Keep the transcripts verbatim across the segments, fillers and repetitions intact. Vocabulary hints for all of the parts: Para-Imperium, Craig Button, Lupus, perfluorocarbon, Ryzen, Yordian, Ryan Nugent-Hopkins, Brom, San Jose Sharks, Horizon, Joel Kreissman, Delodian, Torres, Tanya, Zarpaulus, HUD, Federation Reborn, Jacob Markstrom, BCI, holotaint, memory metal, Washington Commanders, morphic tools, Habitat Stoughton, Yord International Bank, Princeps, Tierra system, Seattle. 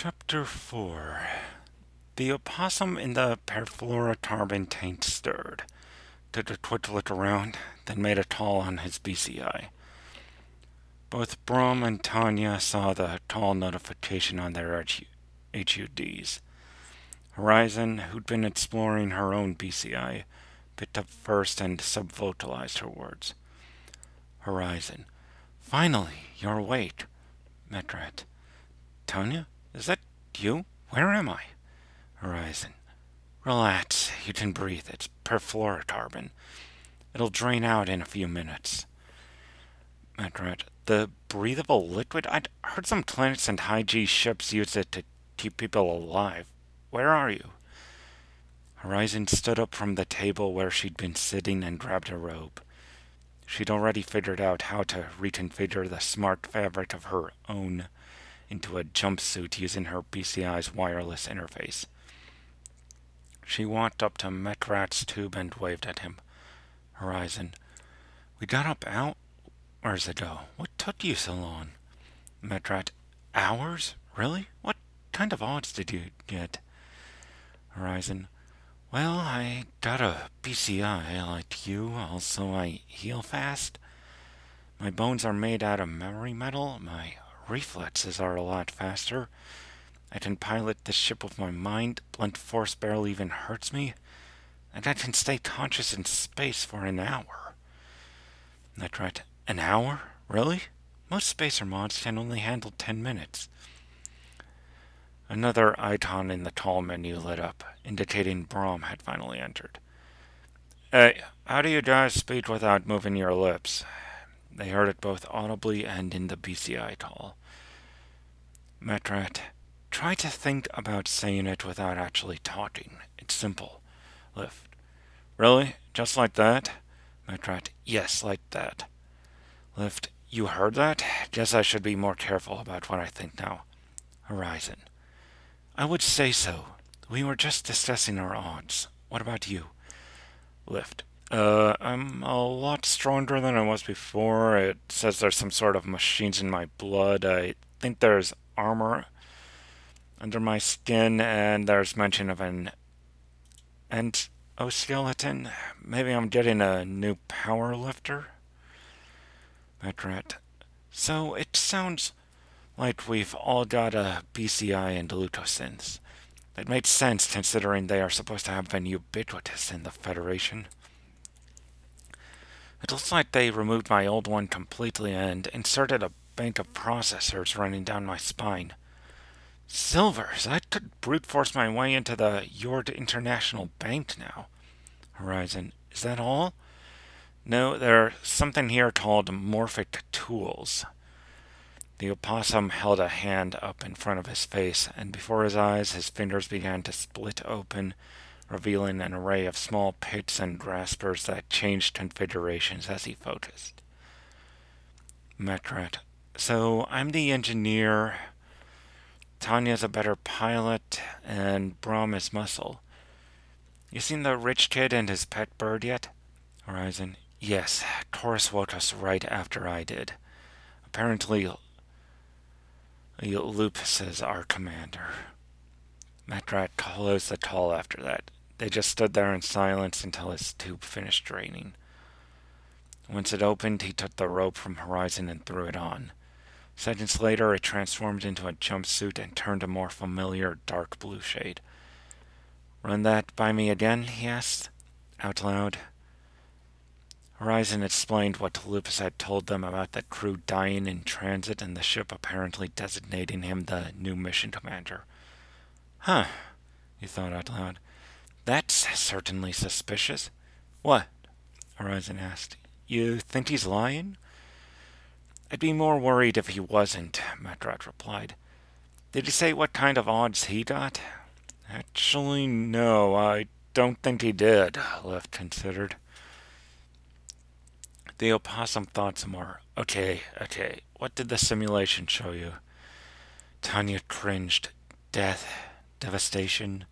Chapter four. The opossum in the perfluorocarbon taint stirred, took a quick look around, then made a call on his B C I. Both Brom and Tanya saw the call notification on their H U Ds. Horizon, who'd been exploring her own B C I, picked up first and subvocalized her words. Horizon. Finally, you're awake. Metrat. Tanya, is that you? Where am I? Horizon. Relax, you can breathe. It's perfluorocarbon. It'll drain out in a few minutes. Metrat. The breathable liquid? I'd heard some planets and high-G ships use it to keep people alive. Where are you? Horizon stood up from the table where she'd been sitting and grabbed a robe. She'd already figured out how to reconfigure the smart fabric of her own into a jumpsuit using her B C I's wireless interface. She walked up to Metrat's tube and waved at him. Horizon. We got up hours ago. What took you so long? Metrat. Hours? Really? What kind of odds did you get? Horizon. Well, I got a B C I like you, also I heal fast. My bones are made out of memory metal, my reflexes are a lot faster. I can pilot this ship with my mind, blunt force barely even hurts me, and I can stay conscious in space for an hour. That's right, an hour? Really? Most spacer mods can only handle ten minutes. Another icon in the call menu lit up, indicating Brom had finally entered. Hey, how do you guys speak without moving your lips? They heard it both audibly and in the B C I call. Metrat, try to think about saying it without actually talking. It's simple. Lift. Really? Just like that? Metrat, yes, like that. Lift, you heard that? Guess I should be more careful about what I think now. Horizon. I would say so. We were just discussing our odds. What about you? Lift. Uh, I'm a lot stronger than I was before. It says there's some sort of machines in my blood. I think there's armor under my skin, and there's mention of an endoskeleton. Maybe I'm getting a new power lifter? Metrat. So it sounds like we've all got a B C I and leucosins. That makes sense considering they are supposed to have been ubiquitous in the Federation. It looks like they removed my old one completely and inserted a bank of processors running down my spine. Silvers! I could brute force my way into the Yord International Bank now. Horizon, is that all? No, there's something here called morphic tools. The opossum held a hand up in front of his face, and before his eyes his fingers began to split open, revealing an array of small picks and graspers that changed configurations as he focused. Metrat. So I'm the engineer, Tanya's a better pilot, and Brom is muscle. You seen the rich kid and his pet bird yet? Horizon. Yes, Chorus woke us right after I did. Apparently Lupus is our commander. Metrat closed the call after that. They just stood there in silence until his tube finished draining. Once it opened, he took the rope from Horizon and threw it on. Seconds later, it transformed into a jumpsuit and turned a more familiar dark blue shade. Run that by me again, he asked, out loud. Horizon explained what Lupus had told them about the crew dying in transit and the ship apparently designating him the new mission commander. Huh, he thought out loud. That's certainly suspicious. What? Horizon asked. You think he's lying? I'd be more worried if he wasn't, Metrat replied. Did he say what kind of odds he got? Actually, no, I don't think he did, Lift considered. The opossum thought some more. Okay, okay, what did the simulation show you? Tanya cringed. Death, devastation,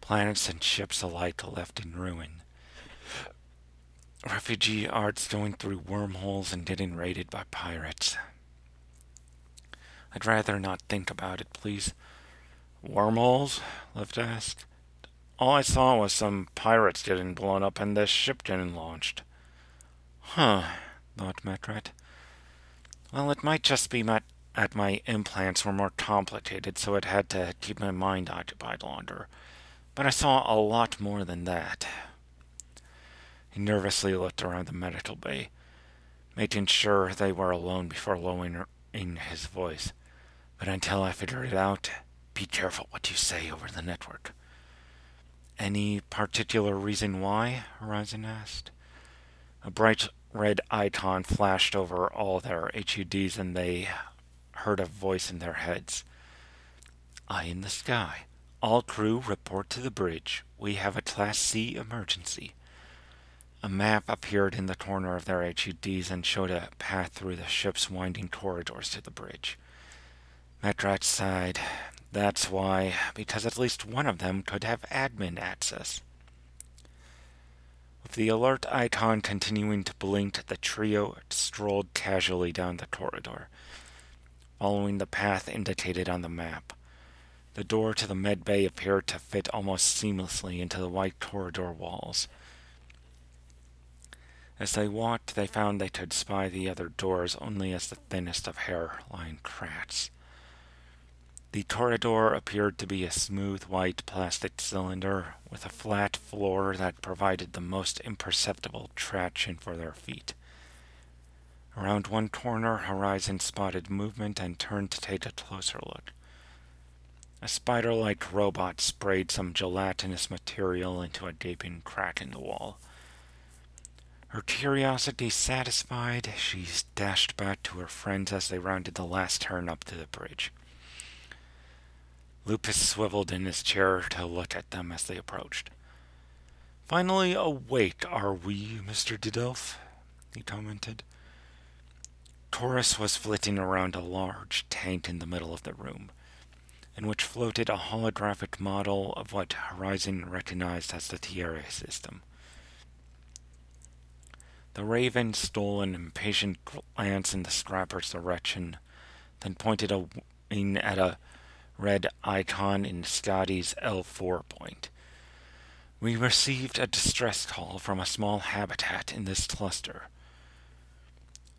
planets and ships alike left in ruin. Refugee arts going through wormholes and getting raided by pirates. I'd rather not think about it, please. Wormholes? Lift asked. All I saw was some pirates getting blown up and this ship getting launched. Huh, thought Metrat. Well, it might just be my, that my implants were more complicated, so it had to keep my mind occupied longer. But I saw a lot more than that. He nervously looked around the medical bay, making sure they were alone before lowering his voice. But until I figured it out, be careful what you say over the network. Any particular reason why? Horizon asked. A bright red icon flashed over all their H U Ds and they heard a voice in their heads. Eye in the sky. All crew report to the bridge. We have a Class C emergency. A map appeared in the corner of their H U Ds and showed a path through the ship's winding corridors to the bridge. Metrat sighed. That's why, because at least one of them could have admin access. With the alert icon continuing to blink, the trio strolled casually down the corridor, following the path indicated on the map. The door to the med bay appeared to fit almost seamlessly into the white corridor walls. As they walked, they found they could spy the other doors only as the thinnest of hairline cracks. The corridor appeared to be a smooth white plastic cylinder with a flat floor that provided the most imperceptible traction for their feet. Around one corner, Horizon spotted movement and turned to take a closer look. A spider-like robot sprayed some gelatinous material into a gaping crack in the wall. Her curiosity satisfied, she dashed back to her friends as they rounded the last turn up to the bridge. Lupus swiveled in his chair to look at them as they approached. Finally awake, are we, Mister Delph? He commented. Chorus was flitting around a large tank in the middle of the room, in which floated a holographic model of what Horizon recognized as the Tierra system. The Raven stole an impatient glance in the scrapper's direction, then pointed a wing at a red icon in Scotty's L four point. We received a distress call from a small habitat in this cluster.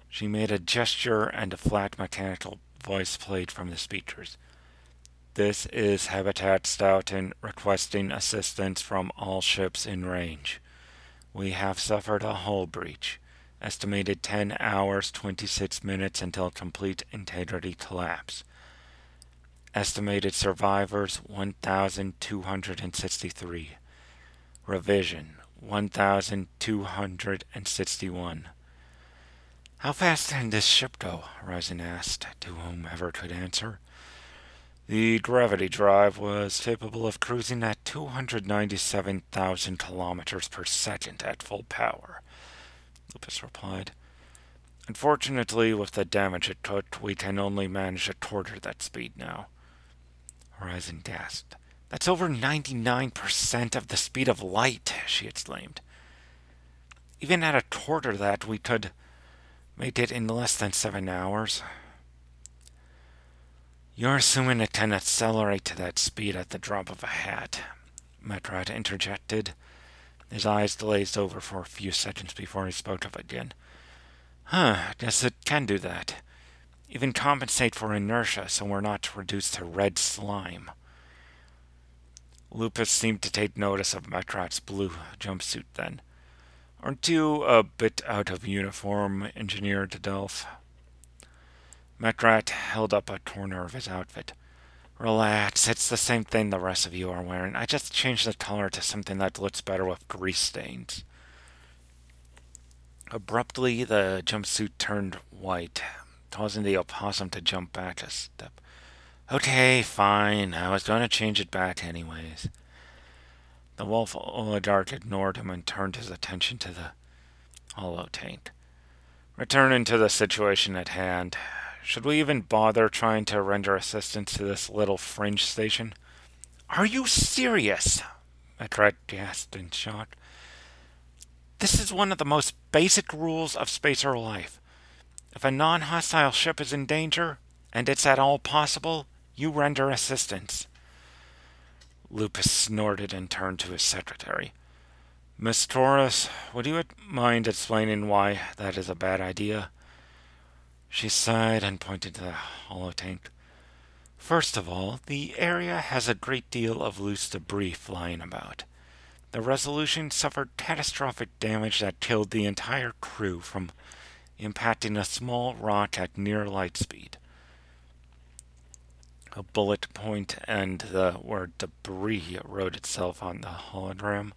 She made a gesture and a flat mechanical voice played from the speakers. This is Habitat Stoughton requesting assistance from all ships in range. We have suffered a hull breach. Estimated ten hours twenty-six minutes until complete integrity collapse. Estimated survivors one thousand two hundred sixty-three. Revision one thousand two hundred sixty-one. How fast can this ship go? Ryzen asked, to whomever could answer. The gravity drive was capable of cruising at two hundred ninety-seven thousand kilometers per second at full power, Lupus replied. Unfortunately, with the damage it took, we can only manage a quarter that speed now. Horizon gasped. That's over ninety-nine percent of the speed of light, she exclaimed. Even at a quarter that, we could make it in less than seven hours. You're assuming it can accelerate to that speed at the drop of a hat, Metrat interjected. His eyes glazed over for a few seconds before he spoke up again. Huh, guess it can do that. Even compensate for inertia so we're not reduced to red slime. Lupus seemed to take notice of Metrat's blue jumpsuit then. Aren't you a bit out of uniform, Engineer Delph? Metrat held up a corner of his outfit. Relax, it's the same thing the rest of you are wearing. I just changed the color to something that looks better with grease stains. Abruptly, the jumpsuit turned white, causing the opossum to jump back a step. Okay, fine, I was going to change it back anyways. The wolf oligarch ignored him and turned his attention to the holotaint. Returning to the situation at hand, should we even bother trying to render assistance to this little fringe station? Are you serious? Metrat gasped in shock. This is one of the most basic rules of spacer life. If a non-hostile ship is in danger, and it's at all possible, you render assistance. Lupus snorted and turned to his secretary. Miss Torres, would you mind explaining why that is a bad idea? She sighed and pointed to the holotaint. First of all, the area has a great deal of loose debris flying about. The Resolution suffered catastrophic damage that killed the entire crew from impacting a small rock at near light speed. A bullet point and the word debris wrote itself on the hologram.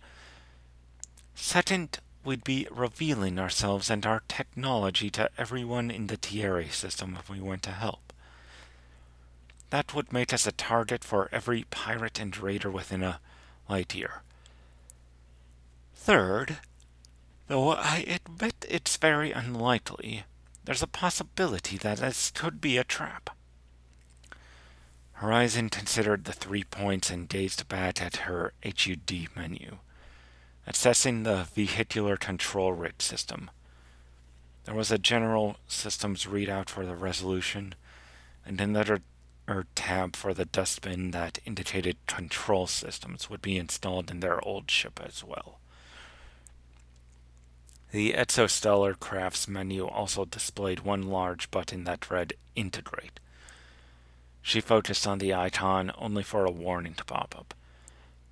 Second, we'd be revealing ourselves and our technology to everyone in the Tierra system if we went to help. That would make us a target for every pirate and raider within a light year. Third, though I admit it's very unlikely, there's a possibility that this could be a trap. Horizon considered the three points and gazed back at her H U D menu, assessing the vehicular control rig system. There was a general systems readout for the Resolution, and another tab for the dustbin that indicated control systems would be installed in their old ship as well. The Exo-Stellar Crafts menu also displayed one large button that read Integrate. She focused on the icon only for a warning to pop up.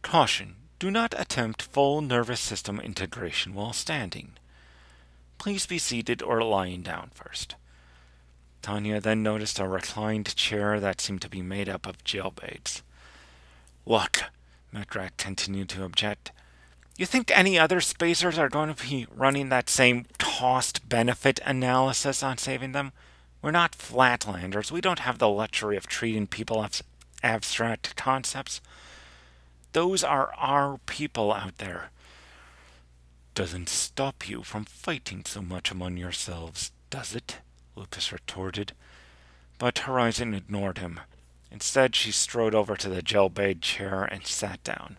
Caution, do not attempt full nervous system integration while standing. Please be seated or lying down first. Tanya then noticed a reclined chair that seemed to be made up of jailbaits. Look, Metrat continued to object. You think any other spacers are going to be running that same cost-benefit analysis on saving them? We're not flatlanders. We don't have the luxury of treating people as abstract concepts. Those are our people out there. Doesn't stop you from fighting so much among yourselves, does it? Lupus retorted. But Horizon ignored him. Instead, she strode over to the gel-bait chair and sat down.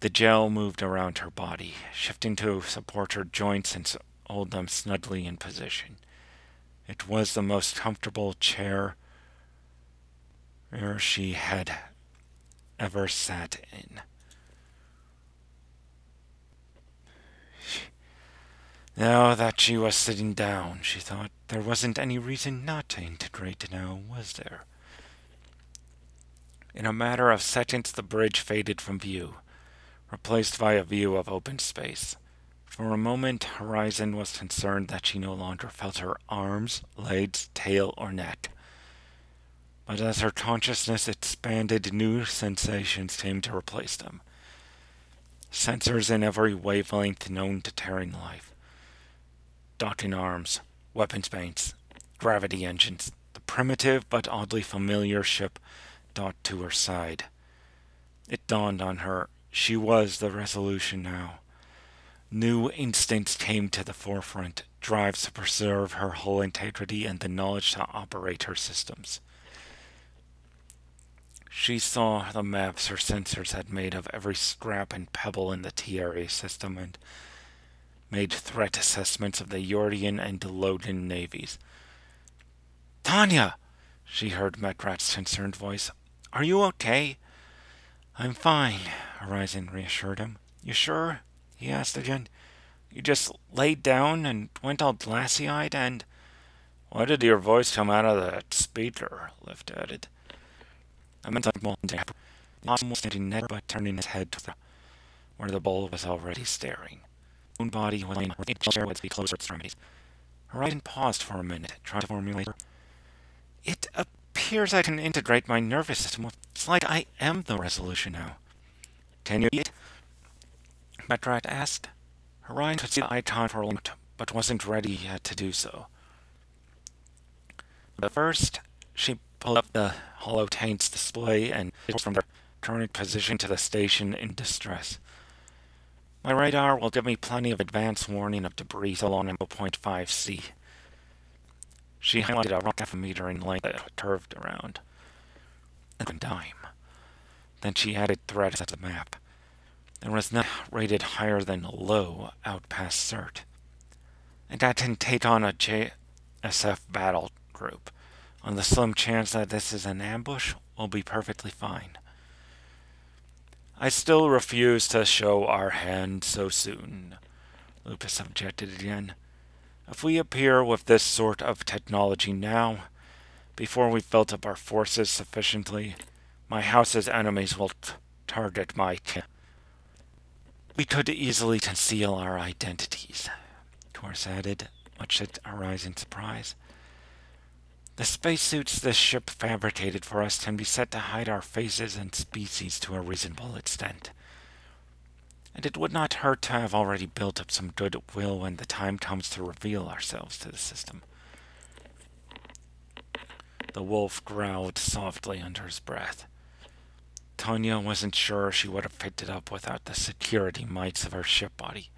The gel moved around her body, shifting to support her joints and hold them snugly in position. It was the most comfortable chair she had ever sat in. Now that she was sitting down, she thought, there wasn't any reason not to integrate now, was there? In a matter of seconds, the bridge faded from view, replaced by a view of open space. For a moment, Horizon was concerned that she no longer felt her arms, legs, tail, or neck. But as her consciousness expanded, new sensations came to replace them. Sensors in every wavelength known to Terran life. Docking arms, weapons banks, gravity engines, the primitive but oddly familiar ship docked to her side. It dawned on her. She was the Resolution now. New instincts came to the forefront, drives to preserve her whole integrity and the knowledge to operate her systems. She saw the maps her sensors had made of every scrap and pebble in the Tierra system and made threat assessments of the Yordian and Delodian navies. Tanya! She heard Metrat's concerned voice. Are you okay? I'm fine, Horizon reassured him. You sure? He asked again. You just laid down and went all glassy-eyed and... Why did your voice come out of that speaker? Lift added. I meant like Molten Dapper. Possible standing never but turning his head to the... where the bull was already staring. His own body was lying on her chair with the closer extremities. Horizon paused for a minute, trying to formulate her. It appears... Appears I can integrate my nervous system with slight. I am the Resolution now. Can you eat? Metrat asked. Horizon could see the icon for a moment, but wasn't ready yet to do so. But first, she pulled up the holotaint's display and was from their current position to the station in distress. My radar will give me plenty of advance warning of debris along M point five C. She highlighted a rock half a meter in length that curved around. A dime. Then she added threads at the map. There was none rated higher than low out past cert. And I can take on a J S F battle group. On the slim chance that this is an ambush, we'll be perfectly fine. I still refuse to show our hand so soon, Lupus objected again. If we appear with this sort of technology now, before we've built up our forces sufficiently, my house's enemies will t target my camp. We could easily conceal our identities, Torres added, much to Horizon's surprise. The spacesuits this ship fabricated for us can be set to hide our faces and species to a reasonable extent. And it would not hurt to have already built up some goodwill when the time comes to reveal ourselves to the system. The wolf growled softly under his breath. Tanya wasn't sure she would have picked it up without the security mites of her ship body.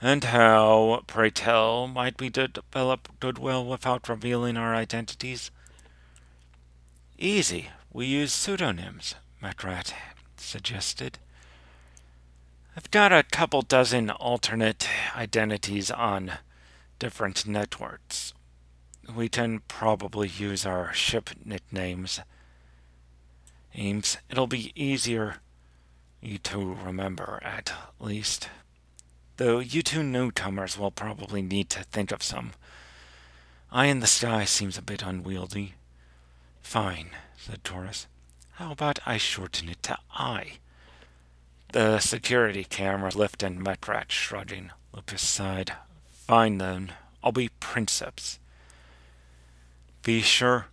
And how, pray tell, might we develop goodwill without revealing our identities? Easy. We use pseudonyms, Metrat suggested. I've got a couple dozen alternate identities on different networks. We can probably use our ship nicknames. Ames, it'll be easier to remember, at least. Though you two newcomers will probably need to think of some. Eye in the sky seems a bit unwieldy. Fine, said Torres. How about I shorten it to I? The security camera lift and Metrat shrugging. Lupus sighed. Fine then, I'll be Princeps. Be sure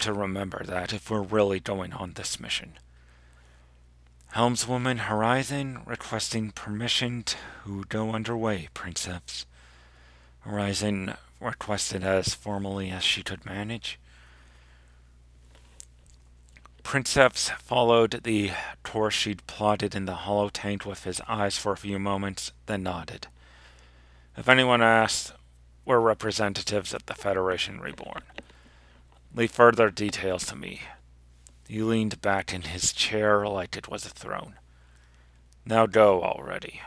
to remember that if we're really going on this mission. Helmswoman Horizon requesting permission to go underway, Princeps. Horizon requested as formally as she could manage. Princeps followed the course she'd plotted in the holotaint with his eyes for a few moments, then nodded. If anyone asked, we're representatives of the Federation Reborn. Leave further details to me. He leaned back in his chair like it was a throne. Now go already.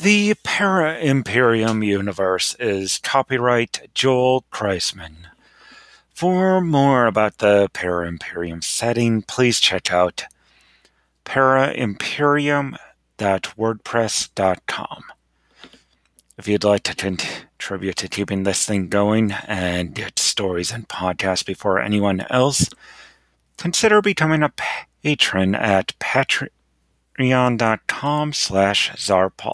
The Para-Imperium universe is copyright Joel Kreissman. For more about the Para-Imperium setting, please check out para imperium dot wordpress dot com. If you'd like to contribute to keeping this thing going and get stories and podcasts before anyone else, consider becoming a patron at patreon dot com slash Zarpaulus.